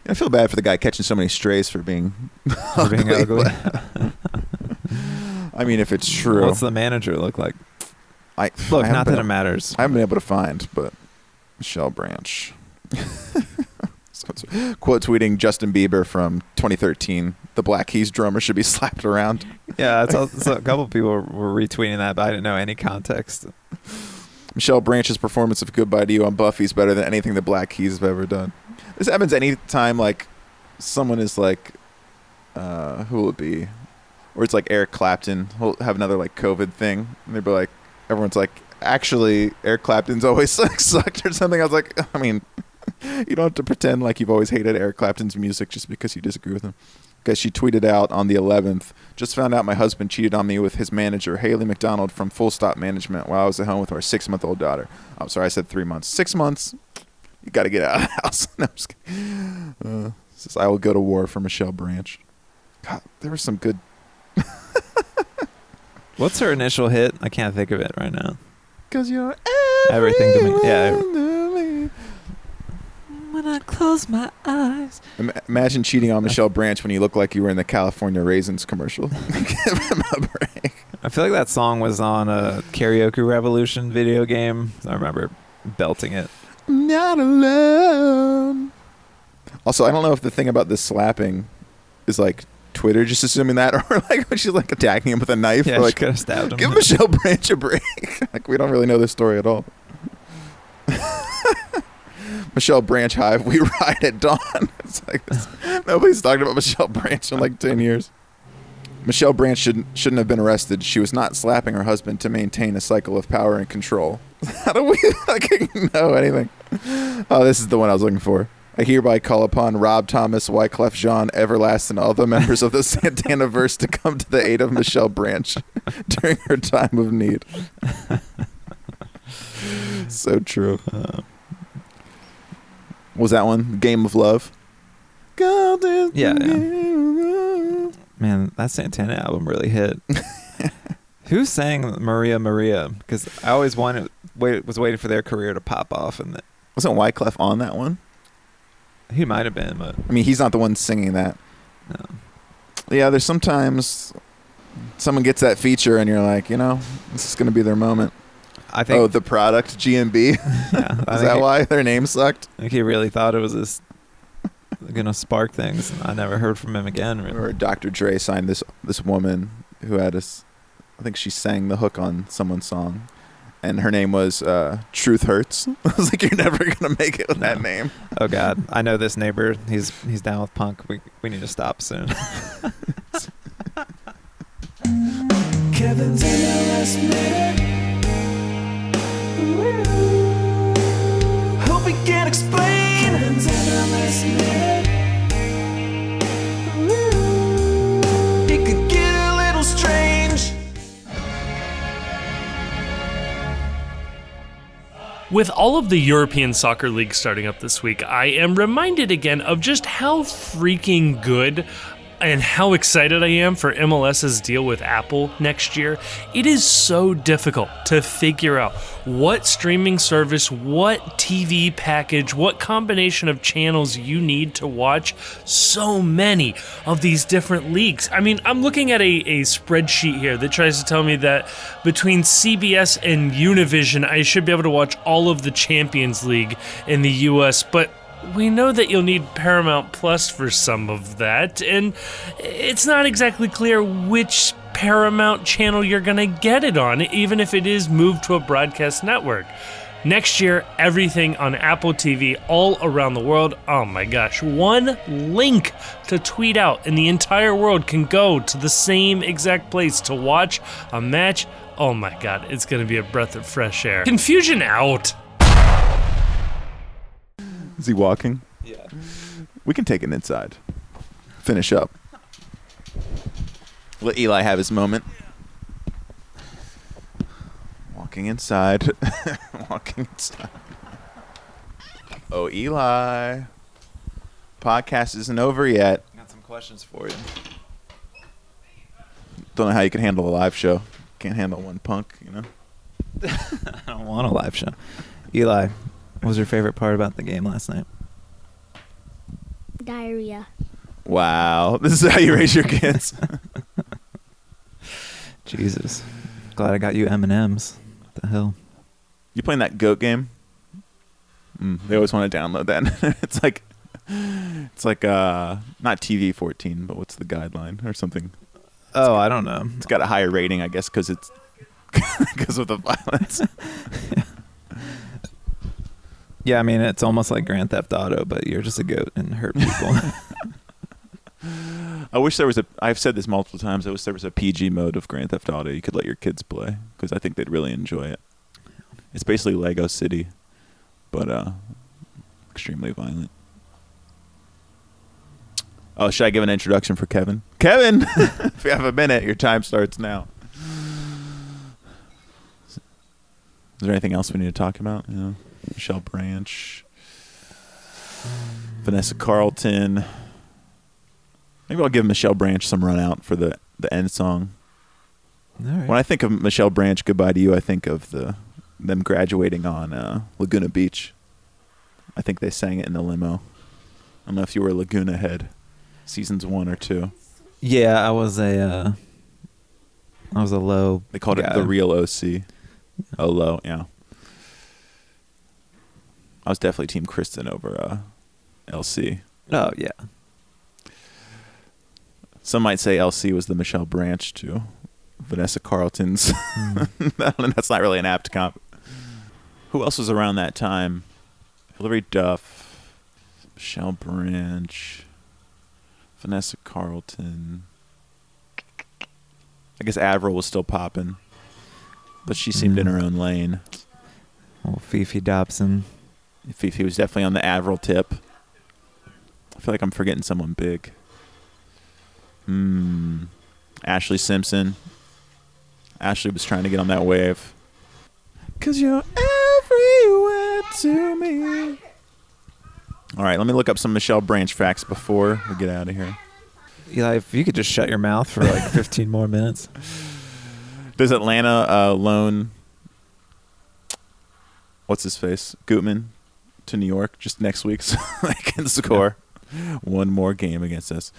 I feel bad for the guy catching so many strays for being ugly. I mean, if it's true. What's the manager look like? Not that it matters. I haven't been able to find, but Michelle Branch. Quote tweeting Justin Bieber from 2013. The Black Keys drummer should be slapped around. Yeah, so a couple people were retweeting that, but I didn't know any context. Michelle Branch's performance of Goodbye to You on Buffy is better than anything the Black Keys have ever done. This happens any time, someone is, who will it be? Or it's, Eric Clapton. He'll have another, COVID thing. And they'll be like, everyone's like, actually, Eric Clapton's always sucked or something. I was like, I mean, you don't have to pretend like you've always hated Eric Clapton's music just because you disagree with him. Because she tweeted out on the 11th, just found out my husband cheated on me with his manager, Haley McDonald, from Full Stop Management while I was at home with our 6-month-old daughter. I'm sorry, I said 3 months. 6 months. You got to get out of the house. No, I'm just kidding. Says, I will go to war for Michelle Branch. God, there was some good. What's her initial hit? I can't think of it right now. Because you're everything to me. Yeah. When I close my eyes. Imagine cheating on Michelle Branch when you look like you were in the California Raisins commercial. Give him a break. I feel like that song was on a Karaoke Revolution video game. I remember belting it. Not alone. Also, I don't know if the thing about this slapping is Twitter just assuming that, or when she's attacking him with a knife. Yeah, or, she could have stabbed him. Give Michelle Branch a break. We don't really know this story at all. Michelle Branch Hive, we ride at dawn. It's nobody's talked about Michelle Branch in 10 years. Michelle Branch shouldn't have been arrested. She was not slapping her husband to maintain a cycle of power and control. How do we fucking know anything? Oh, this is the one I was looking for. I hereby call upon Rob Thomas, Wyclef Jean, Everlast, and all the members of the Santana verse to come to the aid of Michelle Branch during her time of need. So true. Was that one Game of Love? Yeah. Man, that Santana album really hit. Who sang Maria Maria? Because I always was waiting for their career to pop off. And wasn't Wyclef on that one? He might have been, but I mean, he's not the one singing that. No. Yeah, there's sometimes someone gets that feature, and you're like, you know, this is going to be their moment. I think. Oh, the product GMB. Yeah, is that why their name sucked? I think he really thought it was this going to spark things. And I never heard from him again. Really. Or Dr. Dre signed this woman who had us. I think she sang the hook on someone's song. And her name was Truth Hurts. I was like, you're never going to make it with that name. Oh, God. I know this neighbor. He's down with punk. We need to stop soon. Kevin's in the last minute. Ooh. Hope we can explain. Kevin's in the last minute. Ooh. It could get a little strange. With all of the European soccer leagues starting up this week, I am reminded again of just how freaking good and how excited I am for MLS's deal with Apple next year. It is so difficult to figure out what streaming service, what TV package, what combination of channels you need to watch so many of these different leagues. I mean, I'm looking at a spreadsheet here that tries to tell me that between CBS and Univision, I should be able to watch all of the Champions League in the US, but we know that you'll need Paramount Plus for some of that, and it's not exactly clear which Paramount channel you're going to get it on, even if it is moved to a broadcast network. Next year, everything on Apple TV all around the world. Oh my gosh, one link to tweet out and the entire world can go to the same exact place to watch a match. Oh my God, it's going to be a breath of fresh air. Confusion out. Is he walking? Yeah. We can take it inside. Finish up. Let Eli have his moment. Walking inside. Walking inside. Oh, Eli. Podcast isn't over yet. Got some questions for you. Don't know how you can handle a live show. Can't handle one punk, you know? I don't want a live show. Eli. What was your favorite part about the game last night? Diarrhea. Wow. This is how you raise your kids. Jesus. Glad I got you M&Ms. What the hell? You playing that goat game? They always want to download that. It's like not TV-14, but what's the guideline or something? I don't know. It's got a higher rating, I guess, because of the violence. Yeah. Yeah, I mean, it's almost like Grand Theft Auto, but you're just a goat and hurt people. I've said this multiple times, I wish there was a PG mode of Grand Theft Auto you could let your kids play, because I think they'd really enjoy it. It's basically Lego City, but extremely violent. Oh, should I give an introduction for Kevin? Kevin! If you have a minute, your time starts now. Is there anything else we need to talk about? No. Michelle Branch, Vanessa Carlton. Maybe I'll give Michelle Branch some run out for the end song. All right. When I think of Michelle Branch, Goodbye to You, I think of them graduating on Laguna Beach. I think they sang it in the limo. I don't know if you were a Laguna head, seasons 1 or 2. Yeah, I was a low. They called it The Real OC. Oh, low, yeah. I was definitely Team Kristen over LC. Oh, yeah. Some might say LC was the Michelle Branch to Vanessa Carlton's. That's not really an apt comp. Who else was around that time? Hillary Duff, Michelle Branch, Vanessa Carlton. I guess Avril was still popping, but she seemed in her own lane. Oh, Fifi Dobson. Fifi was definitely on the Avril tip. I feel like I'm forgetting someone big. Ashley Simpson. Ashley was trying to get on that wave. 'Cause you're everywhere to me. All right, let me look up some Michelle Branch facts before we get out of here. Eli, if you could just shut your mouth for like 15 more minutes. Does Atlanta loan, what's his face, Gutman to New York just next week so they can score one more game against us?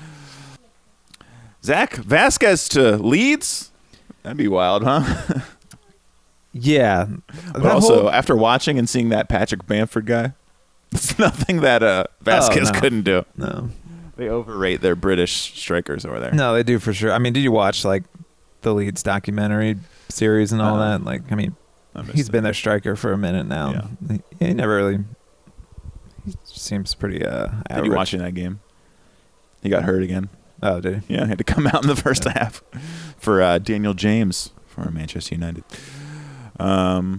Zach Vasquez to Leeds? That'd be wild, huh? Yeah. But also, after watching and seeing that Patrick Bamford guy, it's nothing that Vasquez couldn't do. No. They overrate their British strikers over there. No, they do for sure. I mean, did you watch like the Leeds documentary series and all that? Like, I mean, he's been their striker for a minute now. Yeah. He never really – he seems pretty average. Did you watch in that game? He got hurt again. Oh, did he? Yeah, he had to come out in the first half for Daniel James for Manchester United. All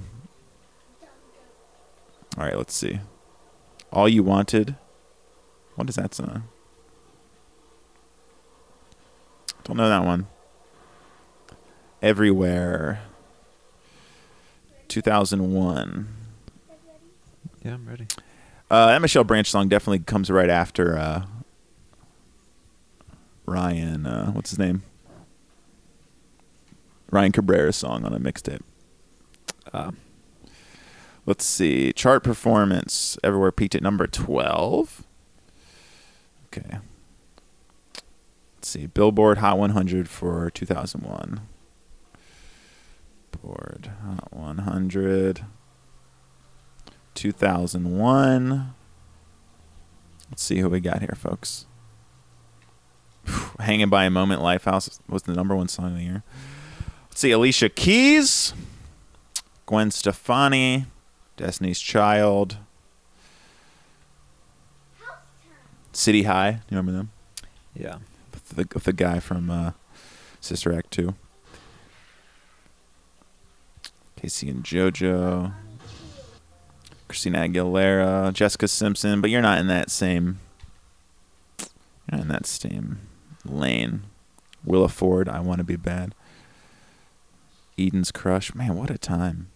right, let's see. All You Wanted. What does that sound? Don't know that one. Everywhere. 2001. Yeah, I'm ready. That Michelle Branch song definitely comes right after Ryan, what's his name? Ryan Cabrera's song on a mixtape. Let's see. Chart performance. Everywhere peaked at number 12. Okay. Let's see. Billboard Hot 100 for 2001. Billboard Hot 100. 2001. Let's see who we got here, folks. Hanging by a Moment, Lifehouse was the number one song of the year. Let's see. Alicia Keys. Gwen Stefani. Destiny's Child. City High. You remember them? Yeah. The guy from Sister Act 2. Casey and JoJo. Christina Aguilera. Jessica Simpson. But you're not in that same... You're not in that same lane. Willa Ford. I Want to Be Bad. Eden's Crush. Man, what a time.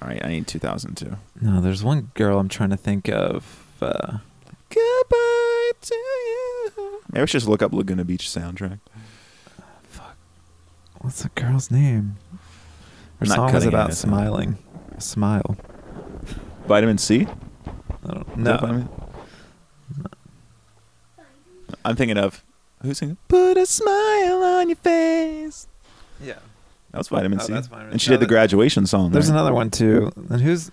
All right, I need 2002. No, there's one girl I'm trying to think of. Goodbye to you. Maybe we should just look up Laguna Beach soundtrack. Fuck. What's the girl's name? Her song is about smiling. Smile. Vitamin C? I don't know. No. I'm thinking of... Who's singing? Put a smile on your face. Yeah. That was Vitamin C. That's Vitamin C. And she did the graduation song. There's another one, too. And who's...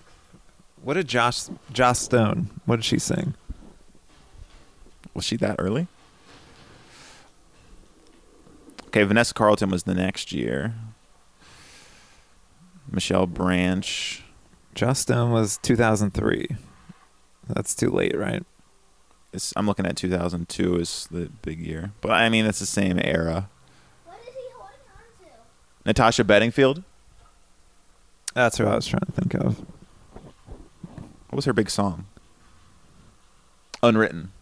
What did Joss Stone, what did she sing? Was she that early? Okay, Vanessa Carlton was the next year. Michelle Branch. Joss Stone was 2003. That's too late, right? I'm looking at 2002 as the big year. But, I mean, it's the same era. What is he holding on to? Natasha Bedingfield? That's who I was trying to think of. What was her big song? Unwritten.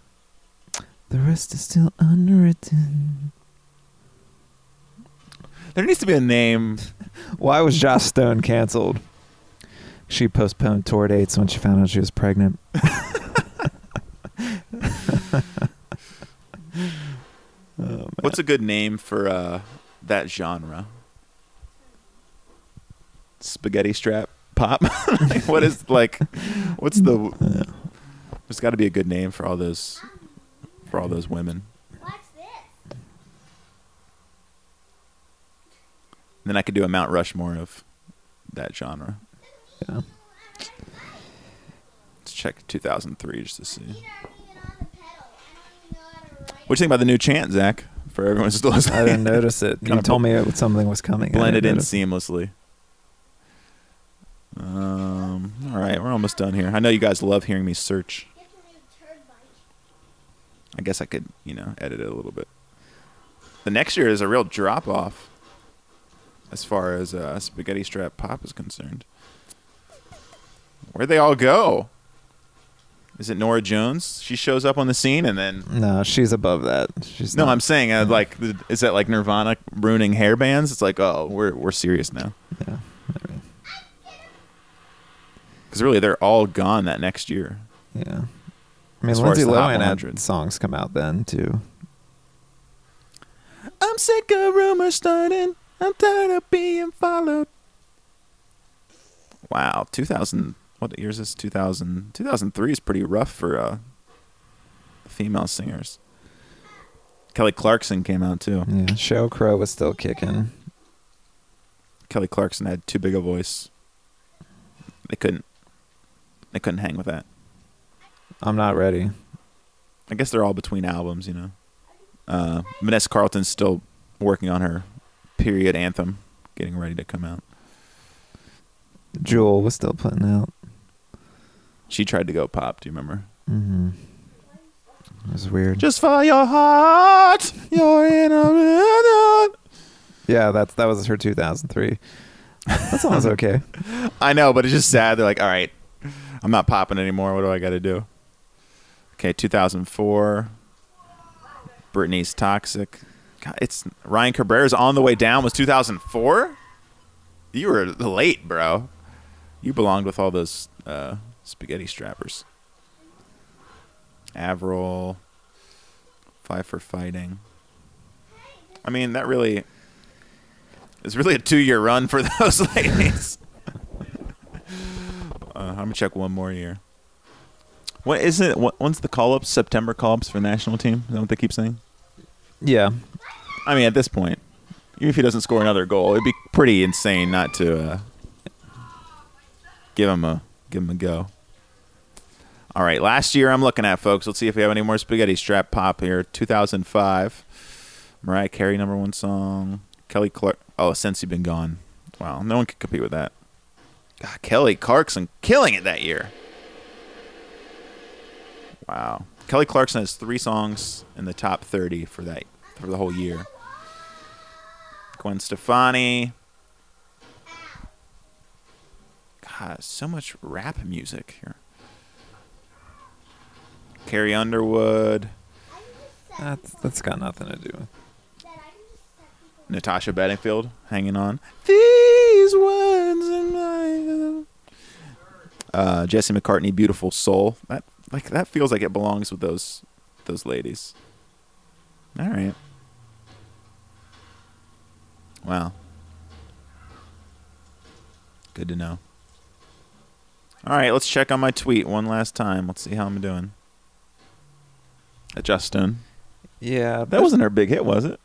The rest is still unwritten. There needs to be a name. Why was Joss Stone canceled? She postponed tour dates when she found out she was pregnant. Oh, what's a good name for that genre? Spaghetti strap? Pop? Like, what is what's the there's got to be a good name for all those women. What's this? Then I could do a Mount Rushmore of that genre. Yeah. Let's check 2003 just to see. What do you think about the new chant, Zach? For everyone still listening. I didn't notice it. You told me something was coming. Blended in seamlessly. All right, we're almost done here. I know you guys love hearing me search. I guess I could, edit it a little bit. the next year is a real drop-off as far as spaghetti strap pop is concerned. Where'd they all go? Is it Norah Jones? She shows up on the scene and then... No, she's above that. She's no, not, I'm saying, yeah. Like, is that like Nirvana ruining hair bands? It's like, oh, we're serious now. Yeah. Because really, they're all gone that next year. Yeah. I mean, Lindsay Lohan had songs come out then, too. I'm sick of rumors starting. I'm tired of being followed. Wow, 2000... What year is this? 2000. 2003 is pretty rough for female singers. Kelly Clarkson came out too. Yeah, Sheryl Crow was still kicking. Kelly Clarkson had too big a voice. They couldn't hang with that. I'm not ready. I guess they're all between albums, you know. Vanessa Carlton's still working on her period anthem, getting ready to come out. Jewel was still putting out. She tried to go pop. Do you remember? Mm-hmm. It was weird. Just for your heart, you're in a minute. Yeah, that was her 2003. That sounds okay. I know, but it's just sad. They're like, all right, I'm not popping anymore. What do I got to do? Okay, 2004. Britney's Toxic. God, it's Ryan Cabrera's On the Way Down was 2004. You were late, bro. You belonged with all those spaghetti strappers. Avril, Five for Fighting. I mean, that really is really a 2-year run for those ladies. I'm gonna check one more year. What is it? When's the call-ups? September call-ups for national team? Is that what they keep saying? Yeah. I mean, at this point, even if he doesn't score another goal, it'd be pretty insane not to give him a go. All right, last year I'm looking at, folks. Let's see if we have any more spaghetti strap pop here. 2005, Mariah Carey #1 song. Kelly Clark. Oh, Since You've Been Gone. Wow, no one could compete with that. God, Kelly Clarkson killing it that year. Wow, Kelly Clarkson has 3 songs in the top 30 for the whole year. Gwen Stefani. God, so much rap music here. Carrie Underwood. That's got nothing to do with Natasha Bedingfield hanging on. These words in my Jesse McCartney, Beautiful Soul. That feels like it belongs with those ladies. All right. Wow. Good to know. All right, let's check on my tweet one last time. Let's see how I'm doing. At Justin. Yeah. That wasn't her big hit, was it?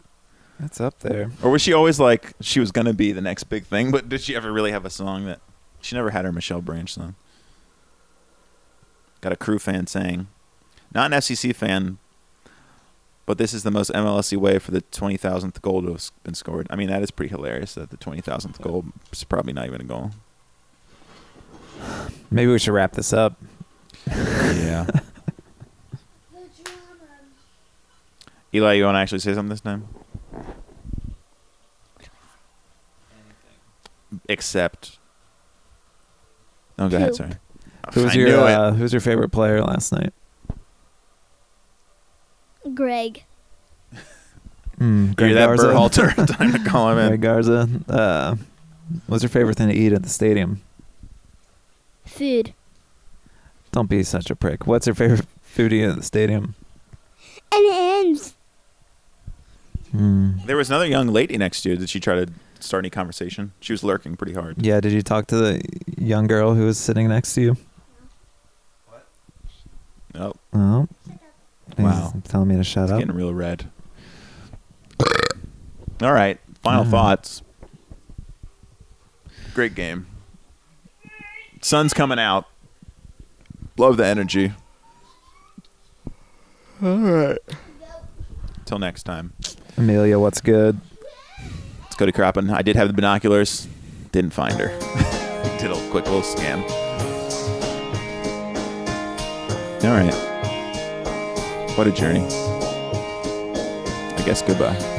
That's up there. Or was she always like she was going to be the next big thing, but did she ever really have a song that... She never had her Michelle Branch song. Got a Crew fan saying, not an FCC fan, but this is the most MLSy way for the 20,000th goal to have been scored. I mean, that is pretty hilarious that the 20,000th goal is probably not even a goal. Maybe we should wrap this up. Yeah. Eli, you want to actually say something this time? Anything. Except. Oh, go ahead. Sorry. Who's your favorite player last night? Greg. Greg that Garza. Berhalter. Time to call him in. Greg Garza. What's your favorite thing to eat at the stadium? Food. Don't be such a prick. What's your favorite food to eat at the stadium? M&M's. There was another young lady next to you. Did she try to start any conversation? She was lurking pretty hard. Yeah, did you talk to the young girl who was sitting next to you? What? Nope. Oh. Wow. He's telling me to shut up. It's getting real red. All right. Final thoughts. Great game. Sun's coming out. Love the energy. All right. Till next time. Amelia, what's good? It's Cody Croppin. I did have the binoculars. Didn't find her. Did a quick little scan. All right. What a journey. I guess goodbye.